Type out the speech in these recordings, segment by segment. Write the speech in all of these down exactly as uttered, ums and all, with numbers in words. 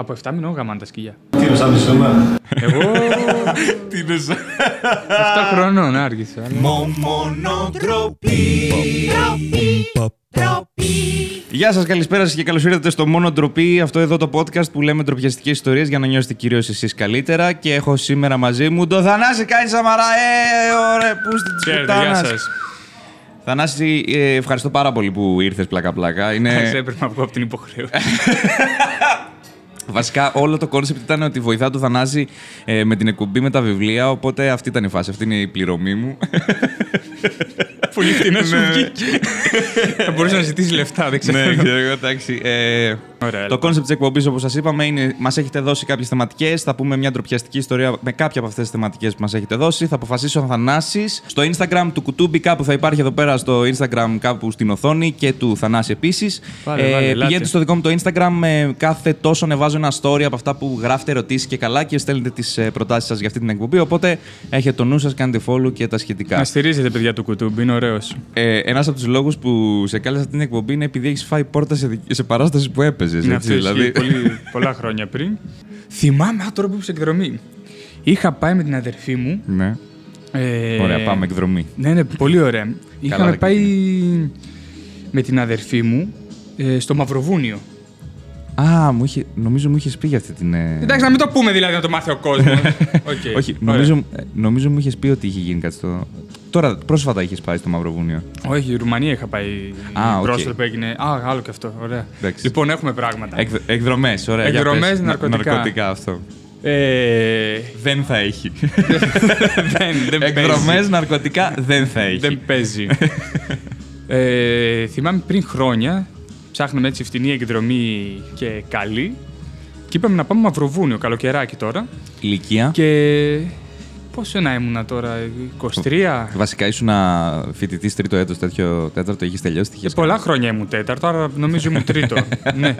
Από εφτά μηνών γαμάνε τα σκυλιά. Τι είναι σαν μισόνα. Εγώ... Τι είναι σαν... εφτά χρονών άργησα. Μόνο Ντροπή. Γεια σας, καλησπέρα σας και καλώς ήρθατε στο Μόνο Ντροπή. Αυτό εδώ το podcast που λέμε ντροπιαστικές ιστορίες για να νιώσετε κυρίως εσείς καλύτερα. Και έχω σήμερα μαζί μου τον Θανάση Κάινσαμαρά. Ε, ωραία, πούστη της πουτάνας. Γεια σας. Θανάση, ε, ευχαριστώ πάρα πολύ που ήρθες πλάκα-πλάκα. Είναι... έπρεπε να βγω από την υποχρέωση. Βασικά, όλο το κόνσεπτ ήταν ότι βοηθά του Θανάση ε, με την εκπομπή με τα βιβλία. Οπότε αυτή ήταν η φάση. Αυτή είναι η πληρωμή μου. Πολύ φθηνά σου βγήκε. Θα μπορούσε να ζητήσει λεφτά, δεν ξέρω. Ναι, ξέρω, εντάξει. Το κόνσεπτ τη εκπομπή, όπως σας είπαμε, είναι μας έχετε δώσει κάποιες θεματικές. Θα πούμε μια ντροπιαστική ιστορία με κάποια από αυτές τις θεματικές που μας έχετε δώσει. Θα αποφασίσει ο Θανάσης. Στο Instagram του Κουτούμπι, κάπου θα υπάρχει εδώ πέρα στο Instagram, κάπου στην οθόνη, και του Θανάση επίσης. Ε, πηγαίνετε στο δικό μου το Instagram. Ε, κάθε τόσο ανεβάζω ένα story από αυτά που γράφετε ερωτήσεις και καλά και στέλνετε τις προτάσεις σας για αυτή την εκπομπή. Οπότε έχετε το νου σας, κάνετε follow και τα σχετικά. Να στηρίζετε, παιδιά του Κουτούμπι, είναι ωραίος. Ε, ένας από τους λόγους που σε κάλεσα την εκπομπή είναι επειδή έχεις φάει πόρτα σε, σε παράσταση που έπαιζες. Είναι έτσι, δηλαδή. Πολύ, πολλά χρόνια πριν. Θυμάμαι τώρα που ήμουν σε εκδρομή. Είχα πάει με την αδερφή μου. Ναι. Ε, ωραία, πάμε εκδρομή. Ναι, ναι, πολύ ωραία. Είχαμε πάει με την αδερφή μου ε, στο Μαυροβούνιο. Α, μου είχε, νομίζω μου είχες πει για αυτή την... Εντάξει, να μην το πούμε δηλαδή, να το μάθει ο κόσμος. Okay. Όχι, νομίζω, νομίζω μου είχες πει ότι είχε γίνει κάτι στο... Τώρα, πρόσφατα είχες πάει στο Μαυροβούνιο. Όχι, η Ρουμανία είχα πάει. Α, πρόσφατα okay. που έγινε. Α, άλλο και αυτό, ωραία. Εντάξει. Λοιπόν, έχουμε πράγματα. Εκ, εκδρομές, ωραία. Εκδρομές, ναρκωτικά. Ναρκωτικά αυτό. Ε... Δεν θα έχει. δεν, δεν εκδρομές, ναρκωτικά, δεν θα έχει. Δεν παίζει. ε, θυμάμαι πριν χρόνια... Ψάχναμε έτσι φτηνή εκδρομή και καλή. Και είπαμε να πάμε Μαυροβούνιο, καλοκαιράκι τώρα. Ηλικία. Και πόσο να ήμουνα τώρα, είκοσι τρία. Βασικά ήσουν φοιτητής τρίτο έτος, τέτοιο τέταρτο, έχεις τελειώσει. Και πολλά καλά. Χρόνια ήμουν τέταρτο, άρα νομίζω ήμουν τρίτο. ναι.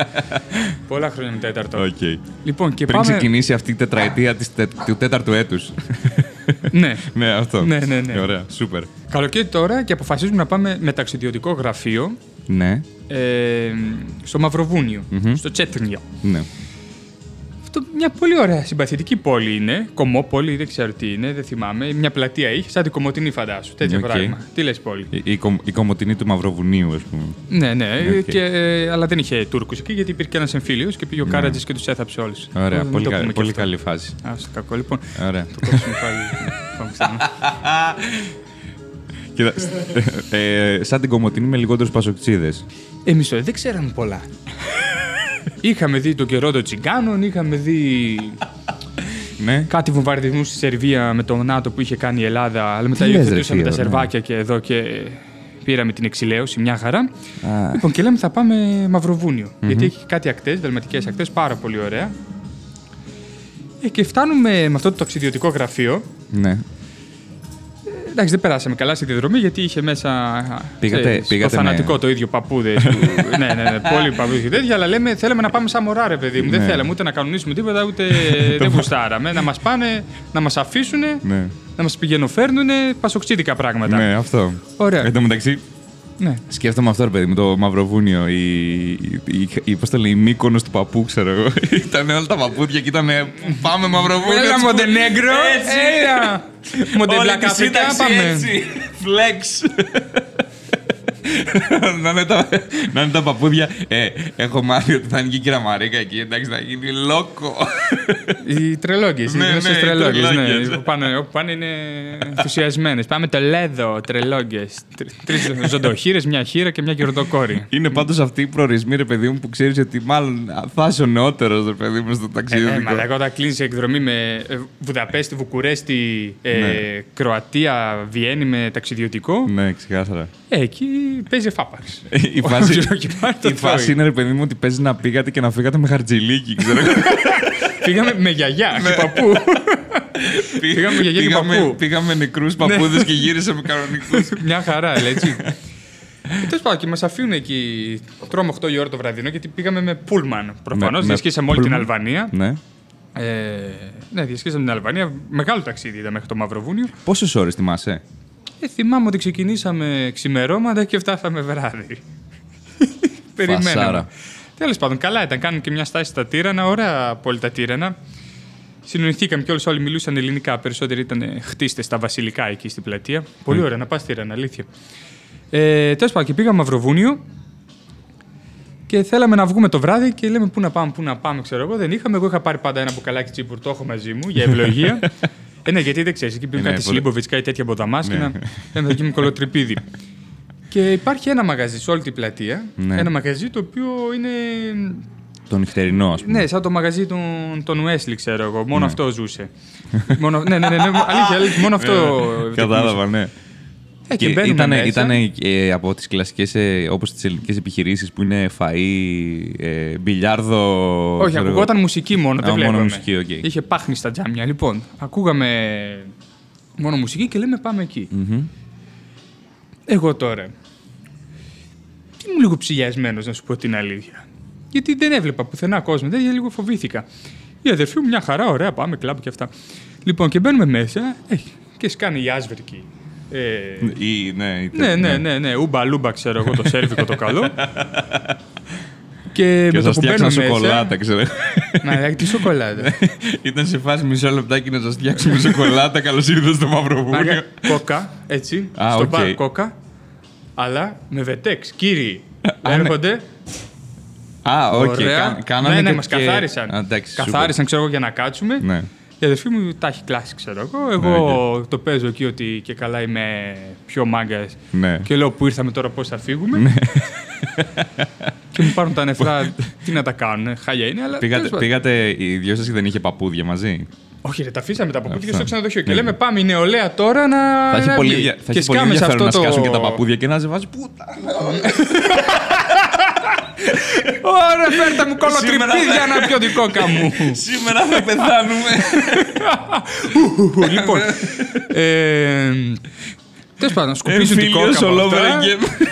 Πολλά χρόνια ήμουν τέταρτο. Okay. Λοιπόν, και πριν πάμε... ξεκινήσει αυτή η τετραετία της τε... του τέταρτου έτους. ναι. ναι, αυτό. Ναι, ναι, ναι. Ωραία, super. Καλοκαίρι τώρα και αποφασίζουμε να πάμε με ταξιδιωτικό γραφείο. Ναι. Ε, στο Μαυροβούνιο, mm-hmm. στο Τσέτνιο. Ναι. Αυτό, μια πολύ ωραία συμπαθητική πόλη είναι. Κομμόπολη, δεν ξέρω τι είναι, δεν θυμάμαι. Μια πλατεία είχε, σαν την Κομοτηνή, φαντάσου. Τέτοια okay. πράγμα. Τι λες, πόλη. Η, η, η Κομοτηνή του Μαυροβουνίου, ας πούμε. Ναι, ναι. Okay. Και, ε, αλλά δεν είχε Τούρκους εκεί, γιατί υπήρχε ένας εμφύλιος και πήγε ο ναι. Κάρατζης και τους έθαψε όλους. Ωραία, πολύ, κα, πολύ καλή φάση. Α, στο κακό, λοιπόν. Ωραία. Το κόψουμε πάλι. Πάμε ξανά. Κοίτα, ε, σαν την Κομοτηνή με λιγότερους πασοκτσίδες. Εμείς δεν ξέραμε πολλά. Είχαμε δει τον καιρό των τσιγκάνων, είχαμε δει ναι. κάτι βομβαρδισμού στη Σερβία με τον ΝΑΤΟ που είχε κάνει η Ελλάδα, αλλά μετά υιοθετούσαμε τα σερβάκια ναι. και εδώ και πήραμε την εξηλαίωση, μια χαρά. Ah. Λοιπόν, και λέμε θα πάμε Μαυροβούνιο, mm-hmm. γιατί έχει κάτι ακτές, δαλματικές ακτές, πάρα πολύ ωραία. Ε, και φτάνουμε με αυτό το ταξιδιωτικό γραφείο. Ναι. Εντάξει, δεν περάσαμε καλά στη διαδρομή γιατί είχε μέσα. Πήγατε, σε, πήγατε το θανατικό με... το ίδιο παππούδες. ναι, ναι, ναι, πολύ παππούδες και τέτοια. Αλλά λέμε, θέλαμε να πάμε σαν μωρά, ρε παιδί μου. Ναι. Δεν θέλαμε ούτε να κανονίσουμε τίποτα, ούτε δεν γουστάραμε. Να μας πάνε, να μας αφήσουν, ναι. να μας πηγαίνοφέρνουνε, πασοξίδικα πράγματα. Ναι, αυτό. Ωραία. Εν τω μεταξύ, ναι. σκέφτομαι αυτό, ρε παιδί μου, το Μαυροβούνιο. Η, η, η, πώς το λέει, η Μύκονος του παππού, ξέρω εγώ. Ήταν όλα τα παππούδια και ήταν. Πάμε Μαυροβούνιο. Έλα, Μοντενέγκρο. Έλα. Μοντεμπλακά φυτά, πάμε. Φλέξ. να, είναι τα, να είναι τα παππούδια. Ε, έχω μάθει ότι θα είναι και η κυρία Μαρίκα εκεί. Εντάξει, θα γίνει λόκο. Οι τρελόγγες. Οι γνωστές τρελόγγες. Όπου πάνε είναι ενθουσιασμένες. Πάμε το Λέδο, τρελόγγες. Τρεις ζωντοχύρες, μια χείρα και μια γεροντοκόρη. Είναι πάντως αυτοί οι προορισμοί, ρε παιδί μου, που ξέρεις ότι μάλλον θα είσαι ο νεότερος, ρε παιδί μου, στο ταξίδι. Ναι, αλλά όταν κλείνεις εκδρομή με Βουδαπέστη, Βουκουρέστη, Κροατία, Βιέννη με ταξιδιωτικό. Ναι, ξεκάθαρα. Εκεί. Παίζει φάπαξ. Η φάση, η φάση είναι, ρε παιδί μου, ότι παίζει να πήγατε και να φύγατε με χαρτζηλίκι, ξέρω. Πήγαμε με γιαγιά και παππού. Πήγαμε με γιαγιά και παππού. Πήγαμε νεκρούς παππούδες και γύρισαμε κανονικούς. Μια χαρά, έτσι. Τέλος πάντων, και μας αφήνουν εκεί. Τρώμε οκτώ η ώρα το βραδινό, γιατί πήγαμε με πούλμαν. Προφανώς διασκήσαμε όλη την Αλβανία. Ναι, διασκήσαμε την Αλβανία. Μεγάλο ταξίδι ήταν μέχρι το Μαυροβούνιο. Πόσες ώρες θυμάσαι? Ε, θυμάμαι ότι ξεκινήσαμε ξημερώματα και φτάσαμε βράδυ. Περιμέναμε. Τέλος πάντων, καλά ήταν. Κάνουν και μια στάση στα Τίρανα, ωραία πολύ τα Τίρανα. Συνονιθήκαμε κιόλας, όλοι μιλούσαν ελληνικά. Περισσότεροι ήταν χτίστες στα βασιλικά εκεί στην πλατεία. Mm. Πολύ ωραία, να πας Τίρανα, αλήθεια. Ε, Τέλος πάντων, και πήγαμε Μαυροβούνιο. Και θέλαμε να βγούμε το βράδυ και λέμε πού να πάμε, πού να πάμε, ξέρω εγώ. Δεν είχαμε. Εγώ είχα πάρει πάντα ένα μπουκαλάκι τσίπουρ, το έχω μαζί μου για ευλογία. ε, ναι, γιατί δεν ξέρεις, εκεί πήγαμε κάτι Σλίμποβιτς, κάτι τέτοια μποδαμάσκηνα. Ένα δοκίμιο κολοτριπίδι. Και υπάρχει ένα μαγαζί σε όλη την πλατεία. Ναι. Ένα μαγαζί το οποίο είναι. Το νυχτερινό, ας πούμε. Ναι, σαν το μαγαζί των Wesley, ξέρω εγώ. Μόνο ναι. αυτό ζούσε. μόνο... ναι, ναι, ναι, ναι, ναι. Αλήθεια, αλήθεια, μόνο αυτό. Κατάλαβα, ναι. Ήταν ε, από τις κλασικές, ε, όπως τις ελληνικές επιχειρήσεις που είναι φαΐ, ε, μπιλιάρδο... Όχι, ξέρω... ακούγονταν μουσική μόνο, δεν βλέπαμε. Μόνο μουσική, okay. Είχε πάχνη στα τζάμια. Λοιπόν, ακούγαμε μόνο μουσική και λέμε πάμε εκεί. Mm-hmm. Εγώ τώρα... Ήμουν λίγο ψηλιασμένος, να σου πω την αλήθεια. Γιατί δεν έβλεπα πουθενά κόσμο, δεν λίγο φοβήθηκα. Η αδερφή μου μια χαρά, ωραία, πάμε, κλαμπ και αυτά. Λοιπόν, και μπαίνουμε μέσα ε, και σκάνε οι άσβερκοι. Ε, ή, ναι, ή, ναι, ναι, ναι, ναι, ούμπα-λούμπα, ξέρω εγώ, το σέρβικο το καλό. Και, και θα φτιάξουμε σοκολάτα, ξέρω. Μα τι σοκολάτα. Ήταν σε φάση μισό λεπτάκι να σας φτιάξουμε σοκολάτα. Καλώς ήρθατε στο Μαυροβούνιο. Κόκα, έτσι. Ah, στο okay. μπαρ κόκα. Αλλά με βετέξ, κύριοι. Έρχονται. Α, οκ. Ναι, ναι, μας καθάρισαν. Ah, εντάξει, καθάρισαν, super. Ξέρω εγώ, για να κάτσουμε. Ναι. Η αδερφή μου τα έχει κλάσει, ξέρω εγώ. Εγώ ναι, το παίζω εκεί ότι και καλά είμαι πιο μάγκας. Ναι. Και λέω που ήρθαμε τώρα, πώς θα φύγουμε. Ναι. Και μου πάρουν τα νεφρά, τι να τα κάνουν, χάλια είναι. Αλλά πήγατε, πήγατε οι δυο σας και δεν είχε παπούδια μαζί. Όχι, ρε, τα αφήσαμε τα παπούδια στο ξενοδοχείο. Ναι. Και λέμε πάμε η νεολαία τώρα να. Θα έχει πολύ ενδιαφέρον να σκάσουν και τα παπούδια και να ζεβάζουν. Πούτα. Ωραία, φέρτε μου κολοτριπίδια να πιω την κόκα μου. Σήμερα θα πεθάνουμε. Λοιπόν, τέλος πάντων, σκουπίζουν την κόκα μου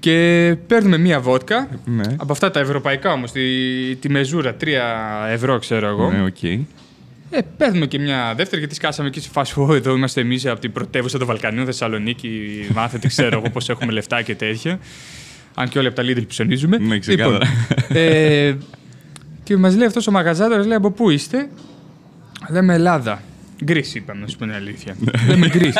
και παίρνουμε μία βότκα. Από αυτά τα ευρωπαϊκά όμως, τη μεζούρα, τρία ευρώ ξέρω εγώ. Ε, παίρνουμε και μια δεύτερη, γιατί σκάσαμε εκεί σε φάση. Εδώ είμαστε εμείς από την πρωτεύουσα των Βαλκανίων, Θεσσαλονίκη. Μάθετε, ξέρω εγώ πώς έχουμε λεφτά και τέτοια. Αν και όλοι από τα Lidl ψωνίζουμε. Ναι, λοιπόν, ε, και μας λέει αυτός ο μαγαζάτορας, λέει από πού είστε. Λέμε Ελλάδα. Γκρίς είπαμε, να σου πω την αλήθεια. Λέμε Γκρίς.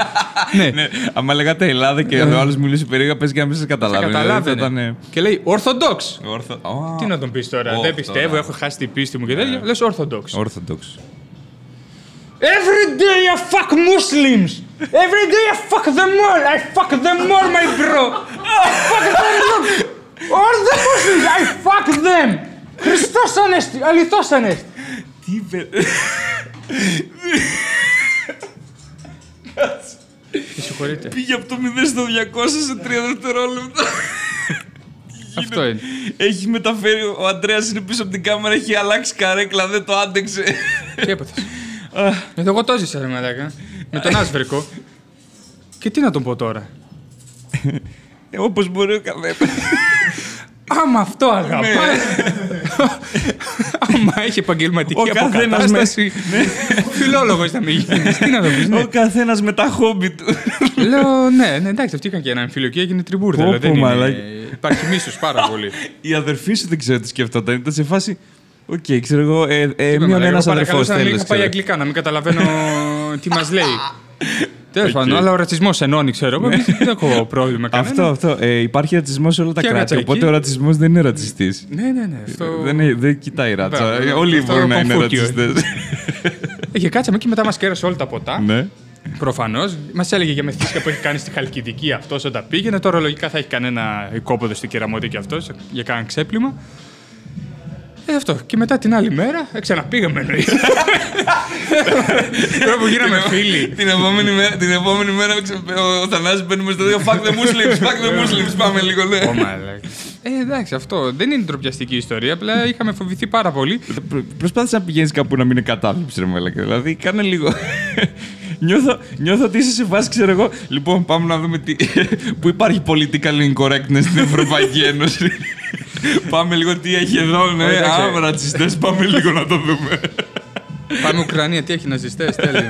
Ναι. Ναι. Άμα λέγατε Ελλάδα και ο άλλος μιλούσε περίεργα, πες και να μην σας καταλάβει. Ήταν... Και λέει Ορθοδόξ. Ortho... Oh. Τι να τον πεις τώρα, oh, δεν πιστεύω, oh. έχω χάσει την πίστη μου και τέτοια. Yeah. Λες Ορθοδόξ. Orthodox. Every day I fuck Muslims. Every day I fuck them all. I fuck them all, my bro. I fuck them all. All the Muslims, I fuck them. Χριστός Ανέστη, αληθώς Ανέστη. Τι είπε... Με συγχωρείτε. Πήγε από το μηδέν στο διακόσια σε τρία δευτερόλεπτα. Αυτό είναι. Έχει μεταφέρει, ο Αντρέας είναι πίσω από την κάμερα, έχει αλλάξει καρέκλα, δεν το άντεξε. Τι έπαθες. Εγώ το ζήσα, ρε μαλάκα. Με τον άσβερκο. Και τι να τον πω τώρα. Όπως μπορεί ο καθένας. Άμα αυτό αγαπάει. Άμα έχει επαγγελματική αποκατάσταση. Φιλόλογος θα με γίνεις. Τι να το πεις. Ο καθένας με τα χόμπι του. Λέω ναι, εντάξει, αυτή είχαν και έναν φίλο και έγινε τριμπούρδελο. Υπάρχει μίσος πάρα πολύ. Η αδερφή σου δεν ξέρω τι σκεφτόταν. Ήταν σε φάση. Οκ, okay, ξέρω εγώ, ε, ε, μείον ένας αδερφός θέλεις. Είχα πάει αγγλικά, να μην καταλαβαίνω τι μας λέει. Τέλος πάντων, αλλά ο ρατσισμός ενώνει, ξέρω εγώ, δεν έχω πρόβλημα κανένα. Αυτό, αυτό. Ε, υπάρχει ρατσισμός σε όλα τα κράτη, οπότε ο ρατσισμός δεν είναι ρατσιστής. Ναι, ναι, ναι. Αυτό... Δεν, δεν κοιτάει ράτσα, όλοι μπορούν να είναι ρατσιστές. Και κάτσαμε και μετά μας κέρασε όλα τα ποτά. Προφανώς. Μας έλεγε για μεθύσκα που έχει κάνει στη Χαλκιδική αυτός όταν πήγαινε. Τώρα λογικά θα έχει κανένα κόποδο στην Κεραμώτη και αυτός για κανένα ξέπλυμα. Ε, αυτό. Και μετά την άλλη μέρα, ε, ξαναπήγαμε εννοεί. Τώρα που γίναμε φίλοι. Την επόμενη μέρα, την επόμενη μέρα ο Θανάσης μπαίνουμε στο δύο, fuck the Muslims, fuck the Muslims, πάμε λίγο, ναι. Ε, εντάξει, αυτό δεν είναι ντροπιαστική ιστορία, απλά είχαμε φοβηθεί πάρα πολύ. Προσπάθησα να πηγαίνεις κάπου να μην είναι κατάθλιψη, ρε μαλάκα, δηλαδή, κάνε λίγο. Νιώθω, νιώθω ότι είσαι σε βάση, ξέρω εγώ. Λοιπόν, πάμε να δούμε τι... που υπάρχει political incorrectness στην Ευρωπαϊκή Ένωση. Πάμε λίγο τι έχει εδώ, ναι. Άμ, ρατσιστές, πάμε λίγο να το δούμε. Πάμε Ουκρανία, τι έχει ναζιστές, τέλειο.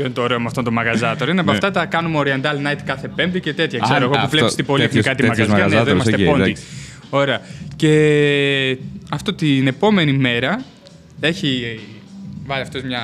Είναι το ωραίο με αυτόν τον μαγαζάτορα. Είναι από αυτά τα κάνουμε Oriental Night κάθε Πέμπτη και τέτοια. Ξέρω εγώ που βλέπεις την πολίτη κάτι μαγαζιά. Εδώ είμαστε πόντι. Ωραία. Και αυτό την επόμενη μέρα έχει βάλει αυτός μια,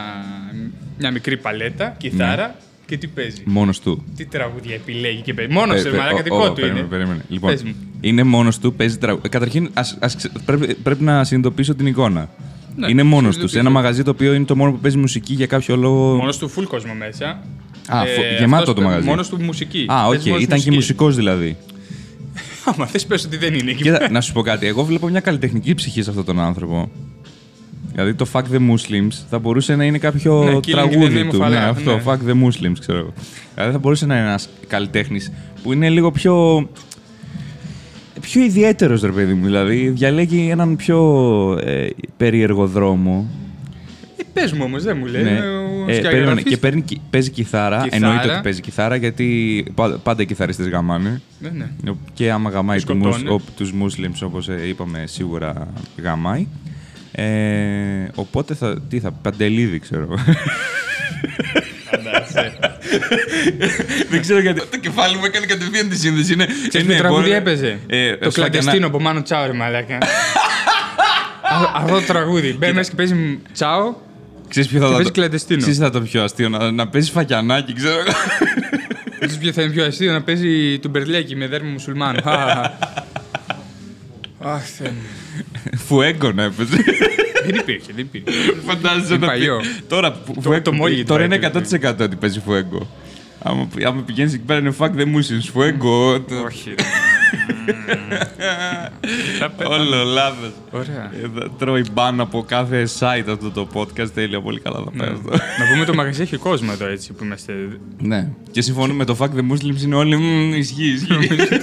μια μικρή παλέτα, κιθάρα. Mm. Και τι παίζει. Μόνος του. Τι τραγούδια επιλέγει και παίζει. Μόνος του, μαλάκα, δικό του είναι. Περίμενε. Λοιπόν, πες μου. Είναι μόνος του, παίζει τραγούδια. Καταρχήν, ας, ας, πρέπει, πρέπει να συνειδητοποιήσω την εικόνα. Ναι, είναι μόνος του. Σε ένα μαγαζί το οποίο είναι το μόνο που παίζει μουσική για κάποιο λόγο. Μόνος του, full κόσμο μέσα. Α, ε, γεμάτο το μαγαζί. Μόνος του μουσική. Α, οκ. Okay. Ήταν μουσική. Και μουσικός δηλαδή. Άμα θες, πες ότι δεν είναι. Κοίτα, να σου πω κάτι. Εγώ βλέπω μια καλλιτεχνική ψυχή σε αυτόν τον άνθρωπο. Δηλαδή το Fuck the Muslims θα μπορούσε να είναι κάποιο ναι, τραγούδι του. Φαλά, ναι, αυτό. Ναι. Fuck the Muslims, ξέρω εγώ. Δηλαδή θα μπορούσε να είναι ένας καλλιτέχνης που είναι λίγο πιο. πιο ιδιαίτερος, ρε παιδί μου. Δηλαδή διαλέγει έναν πιο ε, περίεργο δρόμο. Ε, πες μου όμως, δεν μου λέει. Ναι. Ε, ε, παίρνει, και παίρνει, παίζει κιθάρα. κιθάρα. Εννοείται ότι παίζει κιθάρα γιατί πάντα οι κιθαριστές γαμάνε. Ναι, ναι. Και άμα γαμάει τους Muslims, όπως είπαμε, σίγουρα γαμάει. Ε, οπότε θα, τι θα, Παντελίδη ξέρω. Δεν ξέρω γιατί. Το κεφάλι μου έκανε κατευθείαν τη σύνδεση. Ξέρεις τι τραγούδι έπαιζε. Το κλαντεστίνο από Μάνο Τσάο, ρε μαλάκα. Αυτό το τραγούδι. Μπαίνει και παίζει Τσάο και παίζει κλαντεστίνο. Ξέρεις θα το πιο αστείο, να παίζει φακιανάκι, ξέρω. Ξέρεις θα είναι πιο αστείο, να παίζει του Μπερλέκη με δέρμα μουσουλμάνου. Αχ, Θεέ μου. Φουέγκο να έπαιζε. Δεν υπήρχε, δεν υπήρχε. Φαντάζεσαι να πει. Τώρα, τώρα είναι εκατό τοις εκατό ότι παίζει Φουέγκο. Άμα πηγαίνεις εκεί πέρα είναι fuck the Muslims, Φουέγκο. Όχι. Όλο λάθος. Ωραία. Τρώει μπαν από κάθε site αυτό το podcast. Τέλεια, πολύ καλά θα πάει αυτό. Να πούμε το μαγαζί έχει κόσμο εδώ έτσι που είμαστε. Ναι. Και συμφωνούμε το fuck the Muslims είναι όλοι. Ισχύει, ισχύει.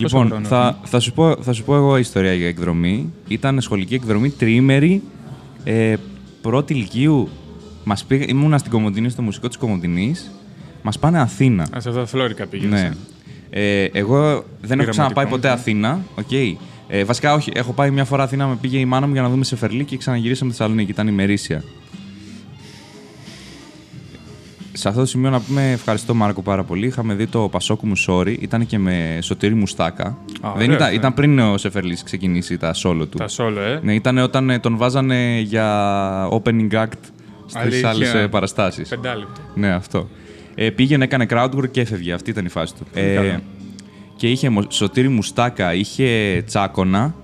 Λοιπόν, θα, θα, σου πω, θα σου πω εγώ ιστορία για εκδρομή. Ήταν σχολική εκδρομή τριήμερη ε, πρώτη ηλικίου. Μας πήγα, ήμουνα στην Κομοτηνή, στο μουσικό της Κομοτηνής. Μας πάνε Αθήνα. Α, σε αυτά τα Φλόρικα πήγες. Ναι. Ε, εγώ δεν έχω ξαναπάει ποτέ Αθήνα. Okay. Ε, βασικά, όχι, έχω πάει μια φορά Αθήνα, με πήγε η μάνα μου για να δούμε Σεφερλή και ξαναγυρίσαμε στη Θεσσαλονίκη. Ήταν ημερήσια. Σε αυτό το σημείο να πούμε ευχαριστώ Μάρκο πάρα πολύ. Είχαμε δει το Πασόκου μου Σόρι, ήταν και με Σωτήρη Μουστάκα. Α, δεν ήταν, ήταν πριν ο Σεφερλής ξεκινήσει τα solo του. Τα solo, ε. Ναι, ήταν όταν τον βάζανε για opening act στις άλλες παραστάσεις. Πεντάλεπτο. Ναι, αυτό. Ε, πήγαινε, έκανε crowdwork και έφευγε. Αυτή ήταν η φάση του. Ε, και είχε Σωτήρη Μουστάκα, είχε Τσάκωνα.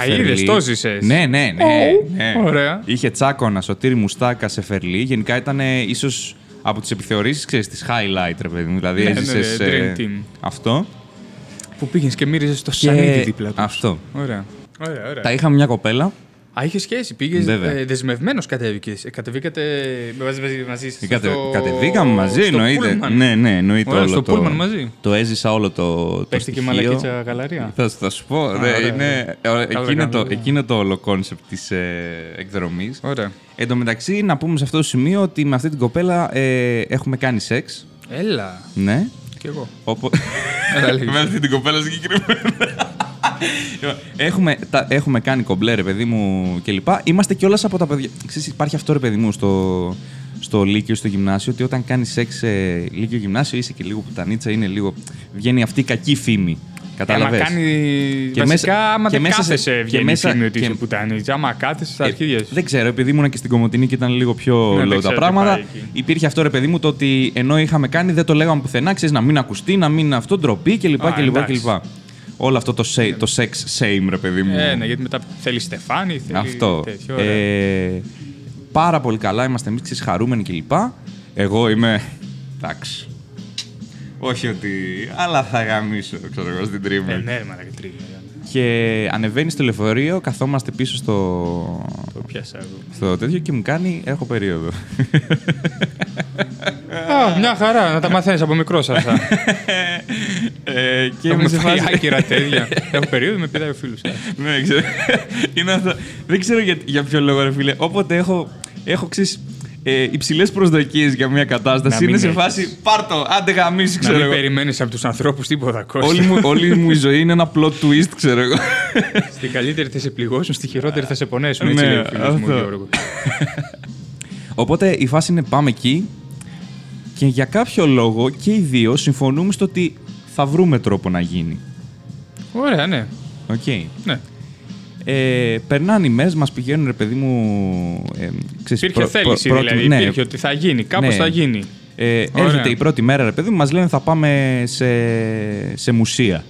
Α, είδες, το ζήσες. Ναι, ναι, ναι. Oh, ναι. Είχε Τσάκωνα, Σωτήρη Μουστάκα, Σεφερλή. Γενικά ήταν ίσως από τις επιθεωρήσεις, ξέρεις, τις highlight, ρε παιδί μου. Δηλαδή ναι, έζησες ναι, ναι, ε, αυτό. Που πήγαινες και μύριζες το σανίδι δίπλα τους. Αυτό. Ωραία. Ωραία, ωραία. Τα είχαμε μια κοπέλα. Α, είχε σχέση. Πήγες ε, δεσμευμένος, κατέβηκες. Ε, κατεβήκατε μαζί σας. Κατε, στο... Κατεβήκαμε μαζί, στο εννοείται. Pullman. Ναι, ναι, εννοείται. Ωραία, όλο στο το... Pullman μαζί. Το έζησα όλο το, το Πέχτε στοιχείο. Πέχτε και μαλακίτσα γαλαρία. Θα, θα σου πω. Α, ρε, είναι... Εκείνο το, εκείνο το όλο κόνσεπτ της ε, εκδρομής. Ωραία. Εν τω μεταξύ, να πούμε σε αυτό το σημείο ότι με αυτή την κοπέλα ε, έχουμε κάνει σεξ. Έλα. Ναι. Και εγώ. Οπο... με αυτή την κοπέλα συγκεκριμένα. Έχουμε, τα, έχουμε κάνει κομπλέ, ρε παιδί μου κλπ. Είμαστε κιόλας από τα παιδιά. Ξέρεις, υπάρχει αυτό, ρε παιδί μου, στο, στο Λύκειο, στο Γυμνάσιο, ότι όταν κάνεις σεξ ε, Λύκειο Γυμνάσιο είσαι και λίγο πουτανίτσα, είναι λίγο. Βγαίνει αυτή η κακή φήμη. Κατάλαβες. Άμα κάνει. Και βασικά, μέσα, άμα και δεν κάθεσαι, βγαίνει μέσα, η φήμη ότι και... είσαι πουτανίτσα. Άμα κάθεσαι στα αρχίδια σου. Δεν ξέρω, επειδή ήμουν και στην Κομοτηνή και ήταν λίγο πιο ναι, low τα πράγματα. Υπήρχε αυτό, ρε παιδί μου, το ότι ενώ είχαμε κάνει δεν το λέγαμε πουθενά, ξέρεις, να μην ακουστεί, να μην αυτό, ντροπή κλπ. Όλο αυτό το, σε, το sex shame, ρε παιδί μου. Ε, ναι, γιατί μετά θέλει στεφάνι, θέλει αυτό. Τέτοιο, ε, πάρα πολύ καλά, είμαστε εμείς ξεσχαρούμενοι κλπ. Εγώ είμαι... εντάξει. Όχι ότι... αλλά θα γαμίσω, ξέρω εγώ, στην τρίμη. Ε, ναι, μάρα και τρίμη. Και ανεβαίνει στο λεωφορείο, καθόμαστε πίσω στο... Το πιάσα εγώ. Στο τέτοιο και μου κάνει, έχω περίοδο. Α, μια χαρά, να τα μαθαίνεις από μικρός αυτά. Ε, και είμαι σε φάση... άκυρα τέλεια. Έχω περίοδο, με πήδα ο φίλος. Ναι, ξέρω. Δεν ξέρω για, για ποιο λόγο, ρε φίλε. Όποτε έχω, έχω ξέρεις, ε, υψηλές προσδοκίες για μια κατάσταση, είναι σε φάση πάρτο, άντε γαμίσου, ξέρω εγώ. Να μην περιμένεις από τους ανθρώπους τίποτα, Κώστα. Όλη μου, όλη μου η ζωή είναι ένα plot twist, ξέρω εγώ. Στην καλύτερη θα σε πληγώσουν, στη χειρότερη θα σε πονέσουν. Έτσι λέει ο φίλος μου, Γιώργο. Οπότε η φάση είναι πάμε εκεί. Και για κάποιο λόγο και οι δύο συμφωνούμε στο ότι θα βρούμε τρόπο να γίνει. Ωραία, ναι. Okay. Ναι. Ε, περνάνε οι μέρες, μας πηγαίνουν, ρε παιδί μου. Ε, ξέρεις, υπήρχε προ, θέληση, προ, δηλαδή. Ναι. Υπήρχε ότι θα γίνει, κάπως ναι. θα γίνει. Ε, έρχεται η πρώτη μέρα, ρε παιδί μου, μας λένε θα πάμε σε, σε μουσεία.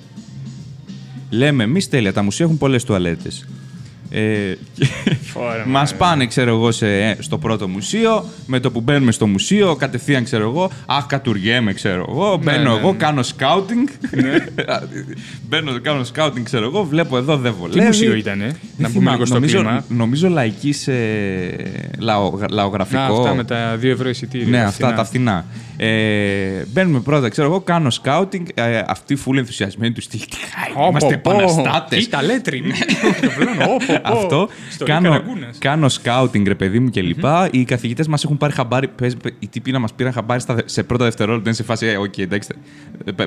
Λέμε εμείς τέλεια, τα μουσεία έχουν πολλές τουαλέτες. Ε, μας πάνε, ξέρω εγώ, σε, στο πρώτο μουσείο. Με το που μπαίνουμε στο μουσείο, κατευθείαν, ξέρω εγώ, αχ, κατουργέμαι, ξέρω εγώ. Μπαίνω ναι, εγώ, ναι. κάνω σκάουτινγκ. Ναι. Μπαίνω, κάνω σκάουτινγκ, ξέρω εγώ, βλέπω εδώ δεν βολεύει. Τι μουσείο ήτανε, να πούμε λίγο στο νομίζω, κλίμα. Νομίζω λαϊκής, ε, λαο, λαογραφικό. Να, αυτά με τα δύο ευρώ εισιτήρια. Ναι, αυτά φθηνά. τα φθηνά. Ε, μπαίνουμε πρώτα, ξέρω εγώ, κάνω σκάουτινγκ. Ε, αυτοί φούλοι ενθουσιασμένοι του στοιχείου. Είμαστε επαναστάτες. Κοίτα, λέτρινγκ. Αυτό. Κάνω, κάνω σκάουτινγκ, ρε παιδί μου κλπ. Mm-hmm. Οι καθηγητές μας έχουν πάρει χαμπάρι. Πες, οι τύποι να μας πήραν χαμπάρι στα, σε πρώτα δευτερόλεπτα. Είναι σε φάση, ε, okay, εντάξει,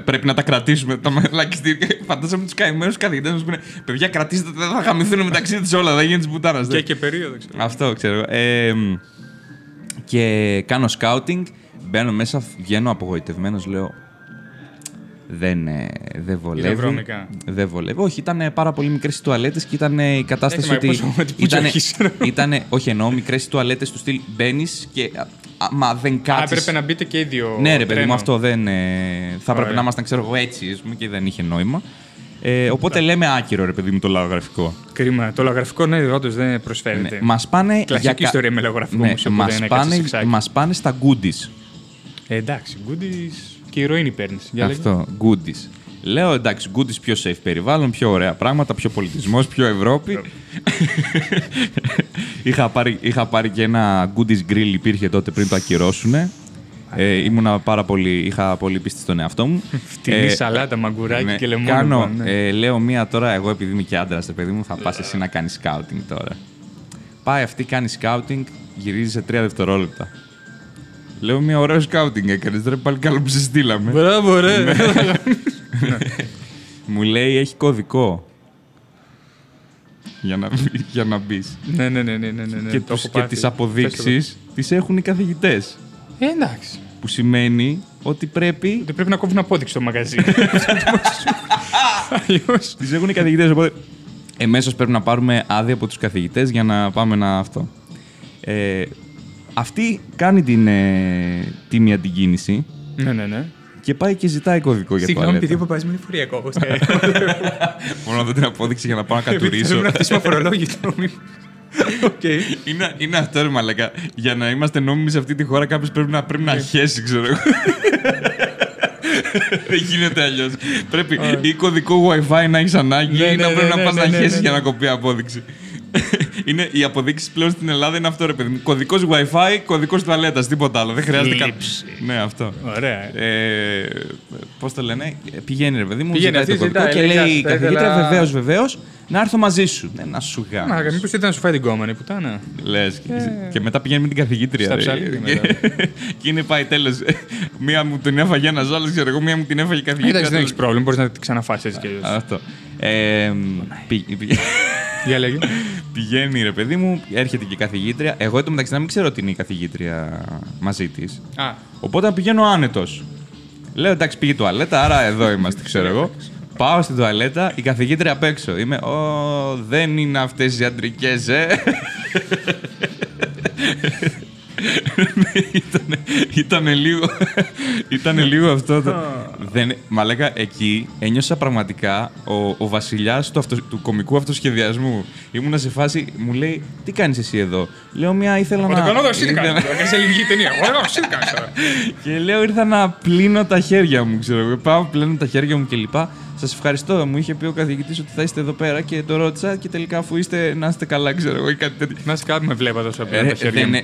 πρέπει να τα κρατήσουμε. Τα μαλακιστήρια. Φαντάζομαι τους καημένους καθηγητές μας που είναι παιδιά, κρατήστε τα, θα χαμηθούν μεταξύ τους όλα. Θα γίνει τη πουτάρα. Και, και περίοδο, ξέρω. Αυτό ξέρω. Ε, και κάνω σκάουτινγκ. Μπαίνω μέσα, βγαίνω απογοητευμένος, λέω. Δεν, δεν βολεύει. Δεν βολεύει. Όχι, ήταν πάρα πολύ μικρές οι τουαλέτες και ήταν η κατάσταση ότι. Ήτανε, όχι, εννοώ μικρές οι τουαλέτες του στυλ. Μπαίνεις και. Α, μα δεν κάτσεις. Α, έπρεπε να μπείτε και οι δύο. Ναι, ρε παιδί μου, αυτό δεν. Θα έπρεπε να ήμασταν, ξέρω εγώ, έτσι, και δεν είχε νόημα. Ε, οπότε λέμε άκυρο, ρε παιδί μου, το λαογραφικό. Κρίμα. Το λαογραφικό, ναι, όντως δεν προσφέρεται. Ναι. Μας πάνε. Κλασική για... ιστορία με λαογραφικό ναι, μουσείο. Μας πάνε, μας πάνε στα goodies. Ε, εντάξει, goodies. Και ηρωίνη παίρνεις. Αυτό, goodies. Λέω εντάξει, goodies πιο safe περιβάλλον, πιο ωραία πράγματα, πιο πολιτισμός, πιο Ευρώπη. είχα, πάρει, είχα πάρει και ένα goodies grill, υπήρχε τότε πριν το ακυρώσουνε. Ε, ήμουνα πάρα πολύ, είχα πολύ πίστη στον εαυτό μου. Φτηνή ε, σαλάτα, μαγκουράκι ναι, και λεμόνι. Κάνω, ναι. ε, λέω μία τώρα, εγώ επειδή είμαι και άντρας, παιδί μου, θα πας εσύ να κάνεις σκάουτινγκ τώρα. Πάει αυτή, κάνει σκάουτινγκ, γυρίζει σε τρία δευτερόλεπτα. Λέω μια ωραία σκάουτινγκ έκανες, ρε πάλι καλό που σε στείλαμε. Μπράβο ρε. Μου λέει έχει κωδικό. Για να, για να μπεις. Ναι, ναι, ναι, ναι, ναι, ναι. Και, τους, και τις αποδείξεις τις έχουν οι καθηγητές. Ε, εντάξει. Που σημαίνει ότι πρέπει... Ότι πρέπει να κόβουν απόδειξη στο μαγαζί. Τις έχουν οι καθηγητές, οπότε... Εμέσως πρέπει να πάρουμε άδεια από τους καθηγητές για να πάμε να αυτό. Ε, Αυτή κάνει την ε, τίμια την κίνηση. Ναι, ναι, ναι. Και πάει και ζητάει κωδικό για το άλλο. Συγγνώμη, επειδή είπα πάλι, μην φοριακό. Μπορώ να δω την απόδειξη για να πάω να κατουρίσω. Θέλω να αφήσουμε αφορολόγητο. Είναι αυτό, ρε μαλακά. Για να είμαστε νόμιμοι σε αυτή τη χώρα, κάποιος πρέπει να, πρέπει να χέσει, ξέρω εγώ. Δεν γίνεται αλλιώς. Πρέπει ή κωδικό WiFi να έχεις ανάγκη, ή να πρέπει να πας να χέσεις για να κοπεί απόδειξη. Είναι, οι αποδείξεις πλέον στην Ελλάδα είναι αυτό, ρε παιδί μου. Κωδικός Wi-Fi, κωδικός τουαλέτας, τίποτα άλλο. Δεν χρειάζεται κάτι. Ναι, αυτό. Ωραία. Ε, πώς το λένε, πηγαίνει, ρε παιδί μου, πηγαίνει, ζητάει το κωδικό ζητάει, και λέει η ήθελα... καθηγήτρια, βεβαίως, βεβαίως, να έρθω μαζί σου. Ναι, να σου γάμω. Μα μήπως ήταν να σου φάει την κόμμα, ναι, πουτάνα. Λες. Και... και μετά πηγαίνει με την καθηγήτρια. Στα ψαλίδια μετά. Και είναι πάει τέλος. Μία μου την έφαγε ένας άλλος, ξέρω εγώ, μία μου την έφαγε η καθηγήτρια. Εντάξει, δεν έχεις πρόβλημα, μπορείς να την ξαναφάσεις έτσι κι αλλιώς. Αυτό. Πηγαίνει ρε παιδί μου, έρχεται και η καθηγήτρια. Εγώ εδώ μεταξύ να μην ξέρω ότι είναι η καθηγήτρια μαζί της. Α. Οπότε πηγαίνω άνετος. Λέω εντάξει, πήγε τουαλέτα, άρα εδώ είμαστε, ξέρω εγώ. Πάω στην τουαλέτα, η καθηγήτρια απ' έξω. Είμαι, Ω, δεν είναι αυτές οι αντρικές, ε. Ήτανε, ήτανε, λίγο, ήτανε λίγο αυτό το... Δεν, μαλάκα, εκεί ένιωσα πραγματικά ο, ο βασιλιάς του, αυτο, του κωμικού αυτοσχεδιασμού. Ήμουνα σε φάση, μου λέει, τι κάνεις εσύ εδώ. Λέω μια ήθελα από να... Από το κανόδο, εσύ τι κάνεις, έκανες ελληνική ταινία. Και λέω, ήρθα να πλύνω τα χέρια μου, ξέρω. Πάω, πλύνω τα χέρια μου κλπ. Σας ευχαριστώ. Μου είχε πει ο καθηγητής ότι θα είστε εδώ πέρα και το ρώτησα και τελικά αφού είστε, να είστε καλά, ξέρω εγώ ή κάτι τέτοιο. Να είστε καλά, με βλέπατε όσο απλά τα χέρια μου.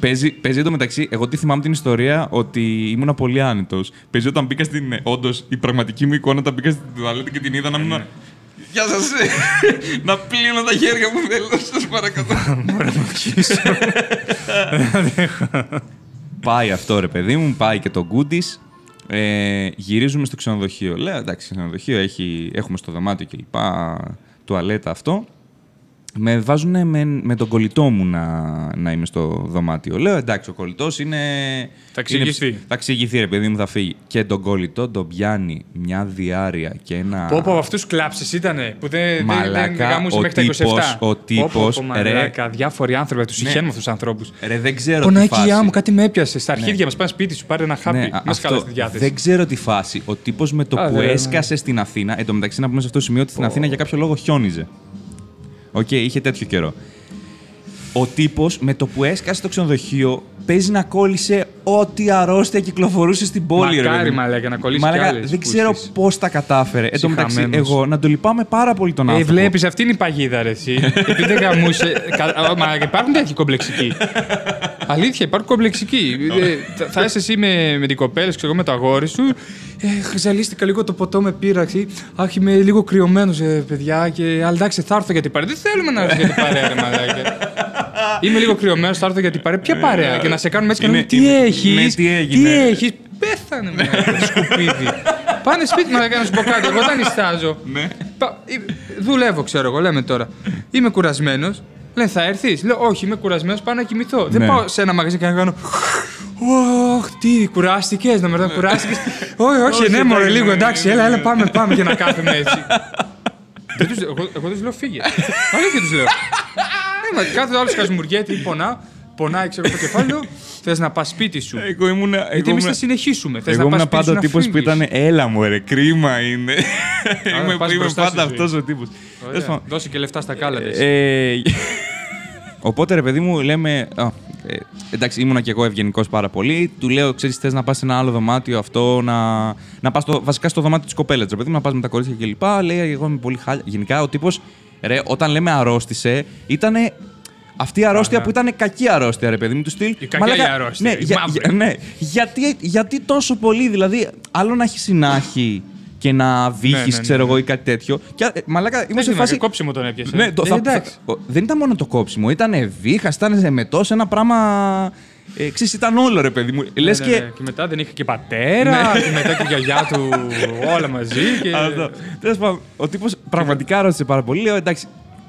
Παίζει, παίζει το μεταξύ, εγώ τι θυμάμαι την ιστορία ότι ήμουν πολύ άνετος. Παίζει όταν μπήκα στην. Όντως, η πραγματική μου εικόνα όταν μπήκα στην τουαλέτα και την είδα να ήμουν. Γεια σας! Να πλύνω τα χέρια μου, θέλω, σας παρακαλώ. Μπορώ να αρχίσω. Πάει αυτό ρε παιδί μου, πάει και το goodies. Ε, γυρίζουμε στο ξενοδοχείο. Λέω εντάξει, ξενοδοχείο έχει, έχουμε στο δωμάτιο κλπ. Τουαλέτα αυτό. με βάζουν με, με τον κολλητό μου να, να είμαι στο δωμάτιο. Λέω εντάξει, ο κολλητός είναι. Θα εξηγηθεί. Είναι, θα εξηγηθεί, ρε παιδί μου, θα φύγει. Και τον κολλητό τον πιάνει μια διάρρεια και ένα. Πω, πω, από αυτούς κλάψεις ήτανε. Που δεν γαμούσε μέχρι τα είκοσι επτά. Ο τύπος. Μαλάκα, διάφοροι άνθρωποι. Τους συγχαίρουμε αυτούς τους ανθρώπους. Ρε, δεν ξέρω. Πονάκια μου, κάτι με έπιασε. Στα αρχίδια μας πάνε σπίτι σου, πάρε ένα χάπι. Μας χάλασε τη διάθεση. Δεν ξέρω τη φάση. Ο τύπος με το που έσκασε στην Αθήνα. Εν τω μεταξύ, να πούμε σε αυτό το σημείο ότι στην Αθήνα για κάποιο λόγο χιόνιζε. Οκ, okay, είχε τέτοιο καιρό. Ο τύπος με το που έσκασε το ξενοδοχείο παίζει να κόλλησε ό,τι αρρώστια κυκλοφορούσε στην πόλη. Μακάρι, μαλάκα, να κολλήσει κι άλλες. Δεν ξέρω πώς τα κατάφερε. Εν τω μεταξύ, εγώ να το λυπάμαι πάρα πολύ τον άνθρωπο. Ε, βλέπεις, αυτή είναι η παγίδα, ρε εσύ. Επειδή δεν γαμούσε. Μα υπάρχουν τέτοιοι κομπλεξικοί. Αλήθεια, υπάρχουν κομπλεξικοί. Θα είσαι εσύ με, με την κοπέλα, ξέρω εγώ, με το αγόρι σου. Ε, ζαλίστηκα λίγο το ποτό, με πείραξε. Αχ, είμαι λίγο κρυωμένος, ε, παιδιά. Και... Αλλά εντάξει, θα έρθω για την παρέα. Δεν θέλουμε να έρθω για την παρέα, ρε μαλάκα. Είμαι λίγο κρυωμένος, θα έρθω για την παρέα. Ποια παρέα, και να σε κάνουμε έτσι και να λέμε τι έχεις. Τι έχεις, πέθανε με το σκουπίδι. Πάνε σπίτι μου να κάνω σποκάκι. Εγώ δεν νιστάζω. Δουλεύω, ξέρω εγώ, λέμε τώρα. Είμαι κουρασμένος. Λένε, θα έρθεις. Λέω, όχι, είμαι κουρασμένος, πάω να κοιμηθώ. Ναι. Δεν πάω σε ένα μαγαζί και να κάνω. Ωχ, τι, κουράστηκες, να με ρωτάνε, κουράστηκες. Όχι, όχι, ναι, μωρέ, λίγο, εντάξει, έλα, έλα, πάμε, πάμε για να κάθουμε έτσι. Εγώ τους λέω, φύγε. Αλήθεια τους λέω. Κάθε άλλο χασμουριέται, πονά, πονάει, ξέρω το κεφάλι, θες να πας σπίτι σου. Εγώ ήμουν. Γιατί εμείς θα συνεχίσουμε. Εγώ ήμουν πάντα ο τύπος που ήταν, έλα μου, ρε, κρίμα είναι. Είμαι πάντα αυτός ο τύπος. Δώσε και λεφτά στα κάλα της. Οπότε, ρε παιδί μου, λέμε. Ε, εντάξει, ήμουνα και εγώ ευγενικός πάρα πολύ. Του λέω, ξέρεις, θες να πας σε ένα άλλο δωμάτιο, αυτό, να, να πας στο, βασικά στο δωμάτιο της κοπέλας, ρε παιδί μου, να πας με τα κορίτσια κλπ. Λέει, εγώ είμαι πολύ χάλια. Γενικά, ο τύπος, ρε, όταν λέμε αρρώστησε, ήτανε αυτή η αρρώστια που ήταν κακή αρρώστια, ρε παιδί μου, του στυλ. Η κακιά η αρρώστια. Ναι, για, για, ναι. Γιατί, γιατί τόσο πολύ, δηλαδή, άλλο να έχει συνάχη. Και να βύχεις, ναι, ναι, ναι, ξέρω εγώ, ή κάτι τέτοιο. Και, μαλάκα, ήμουν σε φάση. Το κόψιμο τον έπιασε. Ναι, το, θα, θα, δεν ήταν μόνο το κόψιμο, ήταν βύχας, ήταν εμετός, ένα πράγμα. Ε, ξέρεις, ήταν όλο, ρε παιδί μου. Ναι, λες ναι, και... Ναι. Και μετά δεν είχε και πατέρα, ναι. Και μετά και η γιαγιά του, όλα μαζί. Και... Τέλος πάντων, ο τύπος πραγματικά ρώτησε πάρα πολύ. Λέω, εντάξει,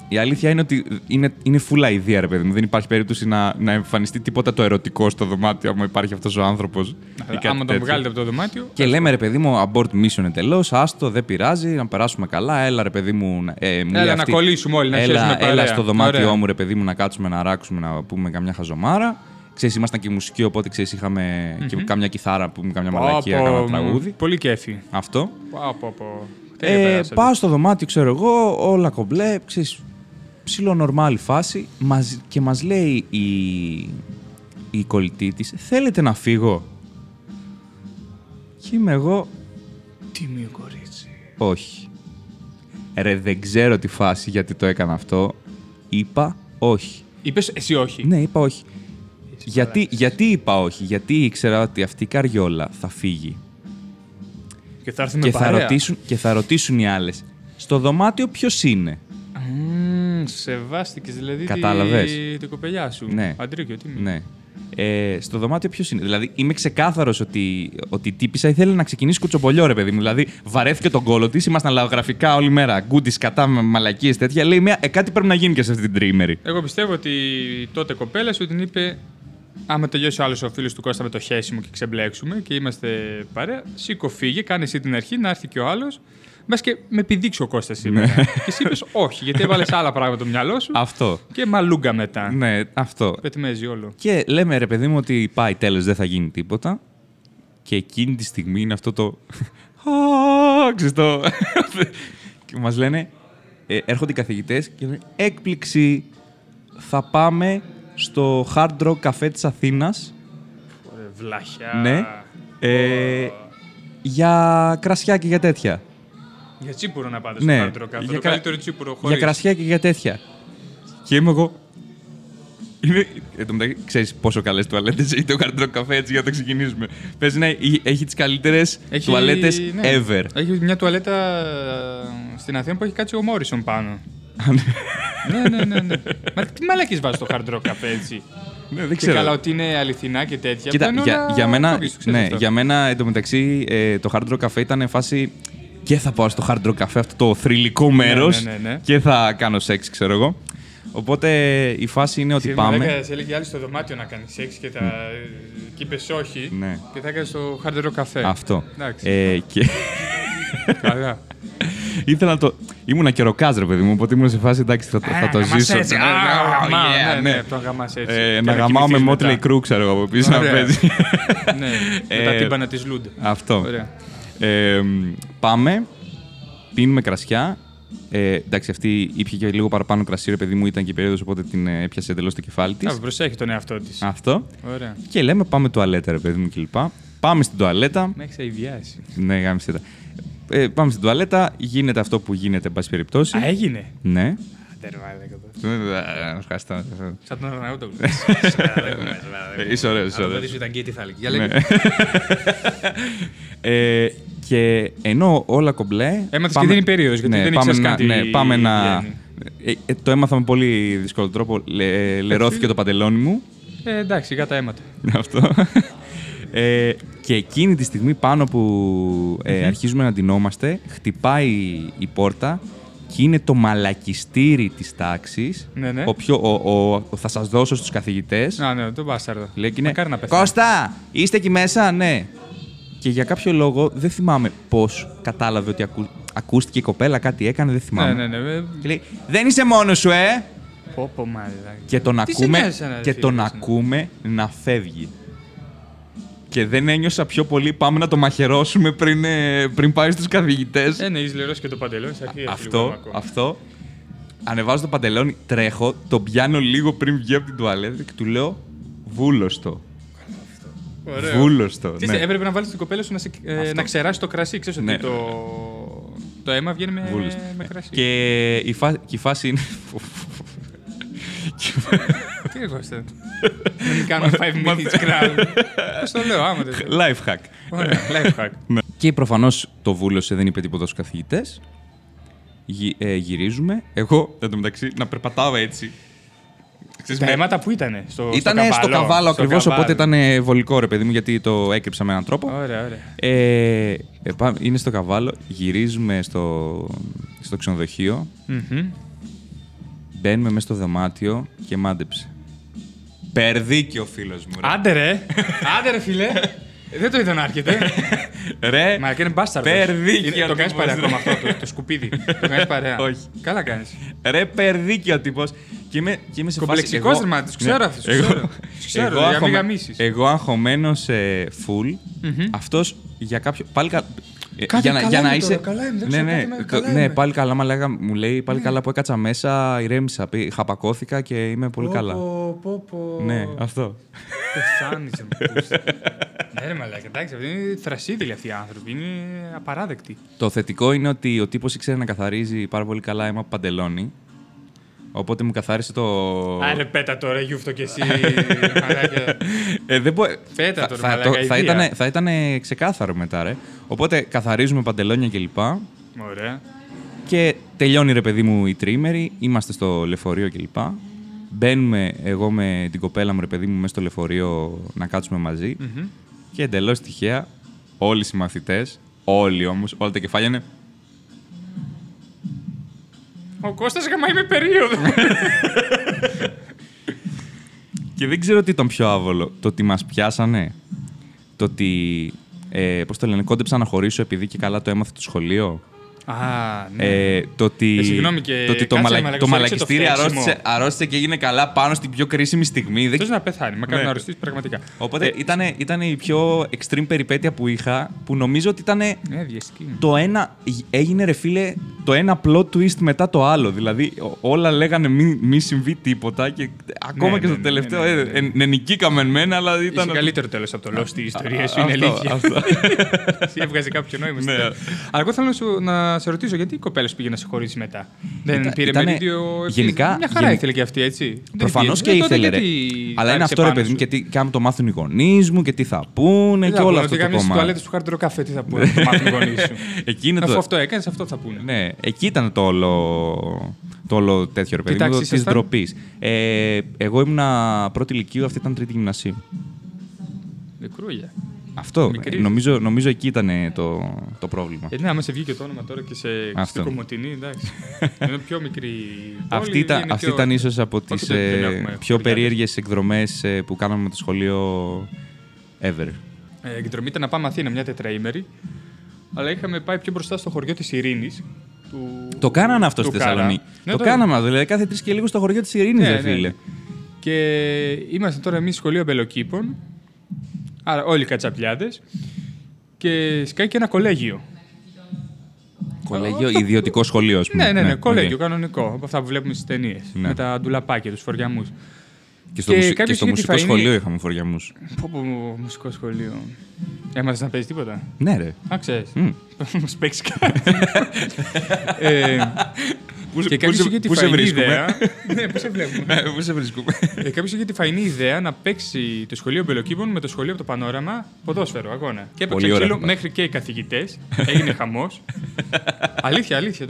η αλήθεια είναι ότι είναι, είναι φούλα ιδέα, ρε παιδί μου. Δεν υπάρχει περίπτωση να, να εμφανιστεί τίποτα το ερωτικό στο δωμάτιο, άμα υπάρχει αυτός ο άνθρωπος. Άμα τον βγάλετε από το δωμάτιο. Και ας... λέμε, ρε παιδί μου, abort mission εντελώς. Άστο, δεν πειράζει, να περάσουμε καλά. Έλα, ρε παιδί μου. Ε, μου έλα, αυτή, να κολλήσουμε όλοι, να χέσουμε παρέα. Έλα στο δωμάτιό μου, ρε παιδί μου, να κάτσουμε, να ράξουμε, να πούμε καμιά χαζομάρα. Ξέρεις, ήμασταν και μουσικοί, οπότε ξέρεις, είχαμε mm-hmm. και καμιά κιθάρα, πούμε καμιά μαλακία, κάνα τραγούδι. Πολύ κέφι. Αυτό. Πάω στο δωμάτιο, ξέρω εγώ, όλα κομπλέ. Ψιλο νορμάλη φάση και μας λέει η, η κολλητή της, θέλετε να φύγω? Και είμαι εγώ, τίμιο κορίτσι. Όχι. Ρε, δεν ξέρω τη φάση γιατί το έκανα αυτό. Είπα όχι. Είπες εσύ όχι? Ναι, είπα όχι. Γιατί, γιατί είπα όχι? Γιατί ήξερα ότι αυτή η καριόλα θα φύγει. Και θα, και θα, ρωτήσουν, και θα ρωτήσουν οι άλλες, στο δωμάτιο ποιος είναι. Σεβάστηκες δηλαδή την τη κοπελιά σου. Ναι. Αντρίκιο, τι ναι. ε, στο δωμάτιο ποιος είναι. Δηλαδή είμαι ξεκάθαρος ότι, ότι η τύπισσα ήθελε να ξεκινήσει κουτσομπολιό, ρε παιδί μου. Δηλαδή βαρέθηκε τον κόλο της, ήμασταν λαογραφικά όλη μέρα. Γκούντις, κατά με μαλακίες, τέτοια. Λέει μια, ε, κάτι πρέπει να γίνει και σε αυτή την τριήμερη. Εγώ πιστεύω ότι τότε κοπέλα σου την είπε. Άμα τελειώσει ο άλλος ο φίλος του Κώστα με το χέσιμο και ξεμπλέξουμε και είμαστε παρέα, σήκω, φύγε, κάνε εσύ την αρχή, να έρθει και ο άλλος. Μπας και με επιδείξει ο Κώστας σήμερα. Και εσύ είπες όχι, γιατί έβαλες άλλα πράγματα το μυαλό σου. Αυτό. Και μαλούγκα μετά. Ναι, αυτό. Πετυμέζει όλο. Και λέμε, ρε παιδί μου, ότι πάει τέλος, δεν θα γίνει τίποτα. Και εκείνη τη στιγμή είναι αυτό το. Ξεστό. Και μας λένε, ε, έρχονται οι καθηγητές και λένε, έκπληξη, θα πάμε στο Hard Rock Cafe της Αθήνας. Ωραία, βλάχια. Ναι. Ε, oh. Για κρασιά και για τέτοια. Για τσίπουρο να πάτε στο ναι. Hard Rock Cafe. Για το κρα... καλύτερο τσίπουρο χωρίς. Για κρασιά και για τέτοια. Και είμαι εγώ. Είναι... Ε, το μεταξύ, ξέρεις πόσο καλές τουαλέτες έχει το Hard Rock Cafe, έτσι για να το ξεκινήσουμε. Πες να έχει τις καλύτερες έχει... τουαλέτες ναι. ever. Έχει μια τουαλέτα στην Αθήνα που έχει κάτσει ο Μόρισον πάνω. ναι, ναι, ναι, ναι. Μα τι μαλακίες βάζεις στο Hard Rock Cafe, έτσι. Ναι, δεν και ξέρω. Καλά ότι είναι αληθινά και τέτοια. Κοίτα, για, όλα... για, μένα, ναι, για μένα, εν τω μεταξύ, ε, το Hard Rock Cafe ήταν φάση και θα πάω στο Hard Rock Cafe, αυτό το θρυλικό μέρος ναι, ναι, ναι, ναι. και θα κάνω σεξ, ξέρω εγώ. Οπότε η φάση είναι ότι Συγνώμη, πάμε. Σε έλεγε άλλη στο δωμάτιο να κάνει σεξ και τα ναι. είπες όχι ναι. και θα έκανε στο Hard Rock Cafe. Αυτό. Ε, και... Καλά. Ήθελα να το... Ήμουνα και ροκάζ, ρε παιδί μου, οπότε ήμουν σε φάση εντάξει θα, θα το ζήσω. Έτσι, ναι, το γαμάς έτσι. Να γαμάω με Mötley Crüe, ξέρω εγώ από πίσω να παίζει. Ναι, μετά την Πάνα της Λούντ. Αυτό. Πάμε, πίνουμε κρασιά. Ε, εντάξει, αυτή ήπια και λίγο παραπάνω κρασί, ρε παιδί μου, ήταν και η περίοδος, οπότε την ε, έπιασε εντελώς το κεφάλι της. Α, προσέχει τον εαυτό της. Αυτό. Ωραία. Και λέμε πάμε τουαλέτα, ρε παιδί μου, κλπ. Πάμε στην τουαλέτα. Με έχεις αηδιάσει. Ναι, γάμισε τα. Ε, πάμε στην τουαλέτα, γίνεται αυτό που γίνεται, εν πάση περιπτώσει. Α, έγινε. Ναι. Σαν τον Αρναούτο. Είσαι ωραίος, είσαι ωραίος. Αν το ήταν γκέι, τι θα έλεγε. Και ενώ όλα κομπλέ... Έμαθες και δεν είναι περίοδος, γιατί δεν ήξερες κάτι... Ναι, πάμε να... Το έμαθα με πολύ δύσκολο τρόπο. Λερώθηκε το παντελόνι μου. Εντάξει, σιγά τα αίματα. Αυτό. Και εκείνη τη στιγμή πάνω που αρχίζουμε να ντυνόμαστε, χτυπάει η πόρτα. Και είναι το μαλακιστήρι της τάξης. Ναι, ναι. Ο πιο, ο, ο, ο, θα σας δώσω στους καθηγητές. Να, ναι, τον μπάσταρδο. Λέει και είναι. Κώστα, είστε εκεί μέσα, ναι. Και για κάποιο λόγο δεν θυμάμαι πώς κατάλαβε ότι ακου, ακούστηκε η κοπέλα, κάτι έκανε, δεν θυμάμαι. Ναι, ναι, ναι. Και λέει, δεν είσαι μόνος σου, ε! Πω, πω, μάλιστα. Και τον ακούμε, νιώσα, και τον ακούμε να φεύγει. Και δεν ένιωσα πιο πολύ. Πάμε να το μαχαιρώσουμε πριν, πριν πάει στους καθηγητές. Ε, ναι, είσαι λερός και το παντελόνι. Αυτό, αυτό. Ανεβάζω το παντελόνι, τρέχω, το πιάνω λίγο πριν βγει από την τουαλέτα και του λέω βούλωστο. Ωραίο. Βούλωστο. Ναι. Έπρεπε να βάλεις την κοπέλα σου να, σε, ε, να ξεράσει το κρασί. Ξέρεις ναι. ότι το, το αίμα βγαίνει με, με κρασί. Και η, φα, και η φάση είναι... Τι εγώ είστε. Να μην κάνουμε five minutes crowd. Πώς το λέω, άμα δεν θέλω. Life hack. Ωραία, life hack. Και προφανώς το βούλωσε, δεν είπε τίποτα στους καθηγητές. Γυρίζουμε. Εγώ, εν τω μεταξύ, να περπατάω έτσι. Τα αίματα που ήτανε, στο καβάλο. Ήτανε στο καβάλο ακριβώς, οπότε ήταν βολικό, ρε παιδί μου, γιατί το έκρυψα με έναν τρόπο. Ωραία, ωραία. Είναι στο καβάλο, γυρίζουμε στο ξενοδοχείο. Μπαίνουμε μέσα στο δωμάτιο και μάντεψε. Περδίκιο ο φίλος μου. Ρε. Άντε ρε! Άντε ρε φίλε! Δεν το είδα να έρχεται. Ρε! Μα και είναι μπάσταρδος. Περδίκιο. Το κάνεις παρέα ακόμα αυτό το, το σκουπίδι. Το κάνεις παρέα. Όχι. Καλά κάνεις. Ρε περδίκιο τύπος. Και είμαι, και είμαι σε κομπλεξικός δερμάτης. Τους ξέρω αυτούς. Τους ξέρω. Για μη γαμίσεις. Εγώ αγχωμένος φουλ. Αυτός για κάποιο... Πάλι κα... Κάτι για να, καλά για να είσαι. Τώρα, καλά είμαι, ναι, ναι, καλά ναι, πάλι καλά. Μα λέγα, μου λέει πάλι ναι. καλά που έκατσα μέσα, ηρέμησα. Χαπακώθηκα και είμαι πολύ πω, καλά. Πω, πω, πω. Ναι, αυτό. Πεθάνησε με πούστα. Ναι, ρε μαλάκα, εντάξει, αυτή είναι θρασίδηλη αυτοί οι άνθρωποι. Είναι απαράδεκτοι. Το θετικό είναι ότι ο τύπος ήξερε να καθαρίζει πάρα πολύ καλά αίμα από παντελόνι. Οπότε μου καθάρισε το. Άρε, πέτα τώρα, γιούφτο κι εσύ. Μαλάκα. Ε, δεν μπο... Πέτα τώρα, θα, μαλάκα, θα, ήταν, θα ήταν ξεκάθαρο μετά, ρε. Οπότε καθαρίζουμε παντελόνια κλπ. Ωραία. Και τελειώνει, ρε παιδί μου, η τρίμερη. Είμαστε στο λεωφορείο κλπ. Μπαίνουμε εγώ με την κοπέλα μου, ρε παιδί μου, μέσα στο λεωφορείο να κάτσουμε μαζί. Mm-hmm. Και εντελώς τυχαία, όλοι οι συμμαθητές, όλοι όμως, όλα τα κεφάλια είναι. Ο Κώστας γαμάει με περίοδο. Και δεν ξέρω τι ήταν πιο άβολο. Το ότι μας πιάσανε. Το ότι, ε, πώς το λένε, κόντεψα να χωρίσω επειδή και καλά το έμαθα το σχολείο. Α, ναι. Ε, το ότι, ε, συγγνώμη και... Το, ότι το, μαλα... το μαλακιστήρι αρρώστησε, αρρώστησε και έγινε καλά πάνω στην πιο κρίσιμη στιγμή. Θες να πεθάνει, μα κάνει να αρρωστήσει πραγματικά. Οπότε ε, ήταν, ήταν η πιο extreme περιπέτεια που είχα, που νομίζω ότι ήταν ε, το ένα... Έγινε ρε φίλε το ένα plot twist μετά το άλλο. Δηλαδή όλα λέγανε μη, μη συμβεί τίποτα και ακόμα ναι, και στο ναι, τελευταίο ναι, ναι, ναι. Ε, ε, νικήκαμε εμένα, αλλά ήταν... Είσαι καλύτερο τέλος από το Lost της ιστορίας σου, είναι αλήθεια. Εσύ έβγαζε κάποιο νόημα. Αλλά εγώ θέλω να να σε ρωτήσω, γιατί η κοπέλα πήγε να σε χωρίσει μετά. Δεν ήταν, πήρε ήτανε... μερίδιο. Γενικά. Μια χαρά γενικά... ήθελε και αυτή, έτσι. Προφανώς και ήθελε. Ρε. Αλλά είναι αυτό, ρε παιδί μου, και τι θα το μάθουν οι γονείς μου και τι θα πούνε και όλα αυτά. Αν κάνει τι τουαλέτε του Hard Rock Cafe, τι θα πούνε. Το μάθουν οι γονείς σου. Αφού αυτό έκανε, αυτό θα πούνε. Ναι, εκεί ήταν το όλο. Το όλο τέτοιο, ρε παιδί μου, τη ντροπή. Εγώ ήμουν πρώτη λυκείου, αυτή ήταν τρίτη γυμνασίου. Μικρούλια. Αυτό. Νομίζω, νομίζω εκεί ήταν το, το πρόβλημα. Ε, ναι, άμα σε βγήκε το όνομα τώρα και σε στην Κομοτηνή, εντάξει. Είναι πιο μικρή πόλη. Αυτή, αυτή πιο... ήταν ίσως από τις ε, πιο περίεργες εκδρομές ε, που κάναμε με το σχολείο ever. Ε, εκδρομή ήταν να πάμε Αθήνα, μια τετραήμερη. Αλλά είχαμε πάει πιο μπροστά στο χωριό της Ειρήνης. Του... Το κάνανε αυτό στη Θεσσαλονίκη. Ναι, το, το κάναμε, δηλαδή κάθε τρεις και λίγο στο χωριό της Ειρήνης, ναι, φίλε. Ναι. Και είμαστε τώρα εμείς σχολείο Αμπελοκήπων. Άρα όλοι οι κατσαπλιάδες. Και σκάει και ένα κολέγιο. Κολέγιο, ιδιωτικό σχολείο, ας πούμε. Ναι, ναι, ναι, ναι, κολέγιο, okay. Κανονικό. Από αυτά που βλέπουμε στις ταινίες. Ναι. Με τα ντουλαπάκια, τους φοριαμούς. Και στο, και μουσ... και στο μουσικό φαϊνή... σχολείο είχαμε φοριαμούς. Πω πω, μουσικό σχολείο. Έμαθες να παίζεις τίποτα? Ναι, ρε. Α, ξέρεις. Mm. Μας παίξεις κάτι. Και κάποιος είχε τη φαϊνή ιδέα. Ναι, πού σε βλέπουμε. Πού σε βρίσκουμε. Κάποιος είχε τη φαϊνή ιδέα να παίξει το σχολείο Μπελοκήπων με το σχολείο από το Πανόραμα ποδόσφαιρο, αγώνα. Και έπαιξε ξύλο μέχρι και οι καθηγητές. Έγινε χαμός. Αλήθεια, αλήθεια.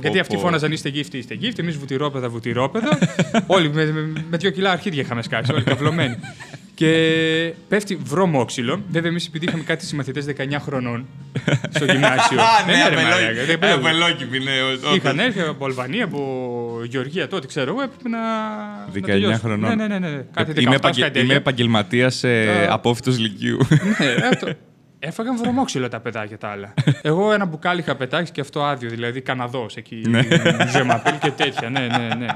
Γιατί αυτοί φώναζαν είστε γκίφτοι, είστε γκίφτοι. Εμείς βουτυρόπεδα, βουτυρόπεδα. Όλοι με δύο κιλά αρχίδια είχαμε σκάσει, όλοι καυλωμένοι. Και πέφτει βρωμόξυλο. Βέβαια, εμείς επειδή είχαμε κάτι συμμαθητές δεκαεννιά χρονών στο γυμνάσιο. Ναι, Αμπελόκηποι, ναι. Είχαν έρθει από Αλβανία, από Γεωργία τότε, ξέρω εγώ, έπρεπε να. δεκαεννιά χρονών. Ναι, ναι, ναι. Είμαι επαγγελματίας απόφοιτος λυκείου. Έφαγαν βρωμόξυλο τα παιδάκια τα άλλα. Εγώ ένα μπουκάλι είχα πετάξει και αυτό άδειο, δηλαδή Καναδός εκεί. Ζεμαπέλ και τέτοια, ναι, ναι, ναι.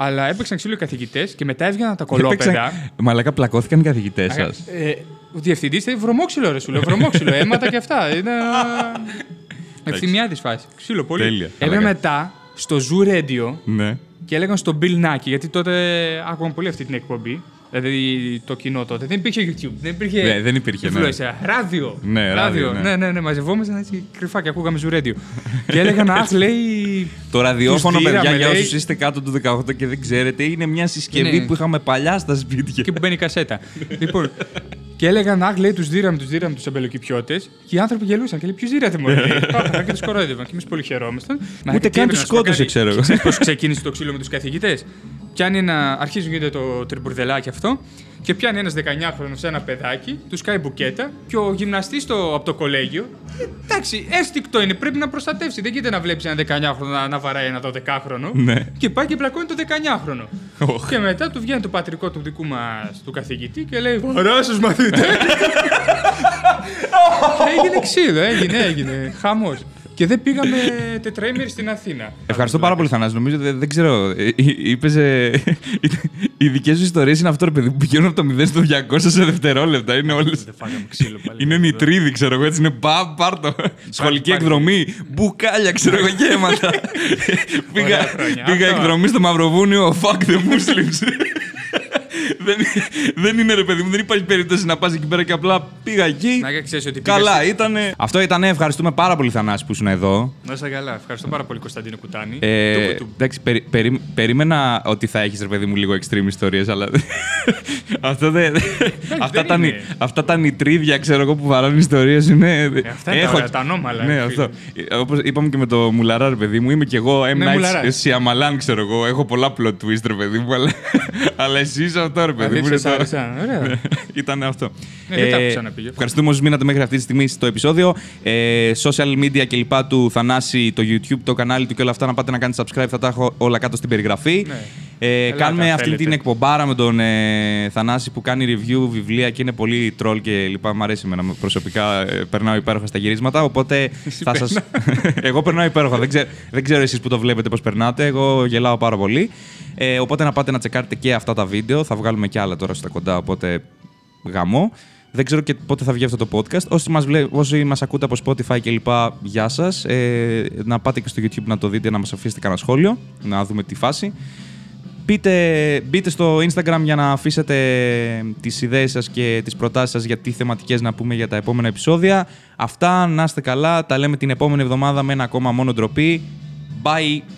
Αλλά έπαιξαν ξύλο οι καθηγητές και μετά έβγαιναν τα κολόπεδα. Έπαιξαν... Μαλάκα, πλακώθηκαν οι καθηγητές σας. Ε, ε, ο διευθυντής ήταν βρωμόξυλο, ρε σου λέω. Βρωμόξυλο, αίματα και αυτά. Είναι ευθυμιάδης φάση. Ξύλο, πολύ. Τέλεια. Έπαιξαν μετά στο Zoo Radio, ναι. Και έλεγαν στον Μπιλνάκη, γιατί τότε άκουγαν πολύ αυτή την εκπομπή. Δηλαδή το κοινό τότε. Δεν υπήρχε YouTube, δεν υπήρχε. Ναι, δεν υπήρχε. Ναι. Ράδιο. Ναι, ράδιο. Ναι, ναι, ναι, ναι. Μαζευόμασταν έτσι κρυφά και ακούγαμε Zoo Radio. Και έλεγαν, αχ, λέει. Το ραδιόφωνο, παιδιά, για όσους είστε κάτω του δεκαοκτώ και δεν ξέρετε, είναι μια συσκευή που είχαμε παλιά στα σπίτια. Και που μπαίνει κασέτα. Λοιπόν. Και έλεγαν, αχ, λέει, τους δίραμε, τους δίραμε τους αμπελοκηπιώτες. Και οι άνθρωποι γελούσαν. Και λέει, ποιους δίρατε μόνο. Πάπα, και τους κορόιδευαν. Και εμείς πολύ χαιρόμασταν. Ούτε καν τους σκότωσε, ξέρω εγώ. Πώς ξεκίνησε το ξύλο με τους καθηγητές. Πιάνει ένα, αρχίζει γίνεται το τριμπουρδελάκι αυτό και πιάνει ένας δεκαεννιάχρονος ένα παιδάκι, του σκάει μπουκέτα και ο γυμναστής το, από το κολέγιο. Εντάξει, έστικτο είναι, πρέπει να προστατεύσει. Δεν γίνεται να βλέπεις ένα δεκαεννιάχρονο να, να βαράει ένα δωδεκάχρονο. Ναι. Και πάει και πλακώνει το δεκαεννιάχρονο. Oh. Και μετά του βγαίνει το πατρικό του δικού μας του καθηγητή και λέει: «Ωραία, σας μαθείτε». Έγινε ξύλο, έγινε, έγινε. Χαμός. Και δεν πήγαμε τετραήμερη στην Αθήνα. Ευχαριστώ πάρα πολύ, Θανάση. Νομίζω δεν, δεν ξέρω. Είπες. Οι δικές σου ιστορίες είναι αυτό, ρε παιδί, που πηγαίνουν από το μηδέν στο διακόσια σε δευτερόλεπτα. Είναι όλες. Είναι νητρίδι, ξέρω εγώ. Έτσι είναι. Πα, πάρτο. Σχολική εκδρομή. Μπουκάλια, ξέρω εγώ, γέματα. Πήγα εκδρομή στο Μαυροβούνιο. Fuck the Muslims. δεν, δεν είναι, ρε παιδί μου, δεν υπάρχει περίπτωση να πας εκεί πέρα και απλά πήγα εκεί. Να ξέρεις ότι καλά ήτανε. Αυτό ήτανε. Ευχαριστούμε πάρα πολύ, Θανάση, που ήσουν εδώ. Να είσαι καλά. Ευχαριστώ πάρα πολύ, Κωνσταντίνο Κουτάνη. Ε, εντάξει, περί, περί, περίμενα ότι θα έχεις, ρε παιδί μου, λίγο extreme ιστορίες, αλλά. αυτά, δε, αυτά, τα, αυτά τα νητρίδια, ξέρω εγώ, που βαράνε ιστορίες είναι. Ε, αυτά είναι. Έχω... τα, ωραία, τα ανώμαλα. Ναι, αυτό. Όπως είπαμε και με το Μουλαρά, ρε παιδί μου, είμαι κι εγώ M. Night Shyamalan, ξέρω εγώ. Έχω πολλά plot twist, ρε παιδί μου, αλλά, αλλά εσείς αυτό, ρε παιδί μου. Ωραία. Ήταν αυτό. Ευχαριστούμε όσους μείνατε μέχρι αυτή τη στιγμή στο επεισόδιο. Ε, social media κλπ. Του Θανάση, το YouTube, το κανάλι του και όλα αυτά. Να πάτε να κάνετε subscribe, θα τα έχω όλα κάτω στην περιγραφή. Ναι. Ε, ελάτε, κάνουμε αυτή την εκπομπάρα με τον ε, Θανάση που κάνει review βιβλία και είναι πολύ troll και λοιπά. Μ' αρέσει εμένα προσωπικά. Ε, περνάω υπέροχα στα γυρίσματα. Οπότε θα σας. Εγώ περνάω υπέροχα. δεν, ξέρω, δεν ξέρω εσείς που το βλέπετε πώς περνάτε. Εγώ γελάω πάρα πολύ. Ε, οπότε να πάτε να τσεκάρετε και αυτά τα βίντεο. Θα βγάλουμε και άλλα τώρα στα κοντά. Οπότε γαμό. Δεν ξέρω και πότε θα βγει αυτό το podcast. Όσοι μας, βλέ... Όσοι μας ακούτε από Spotify και λοιπά, γεια σας. Ε, να πάτε και στο YouTube να το δείτε, να μας αφήσετε κανένα σχόλιο, να δούμε τη φάση. Πείτε, μπείτε στο Instagram για να αφήσετε τις ιδέες σας και τις προτάσεις σας για τι θεματικές να πούμε για τα επόμενα επεισόδια. Αυτά, να είστε καλά. Τα λέμε την επόμενη εβδομάδα με ένα ακόμα μόνο ντροπή. Bye!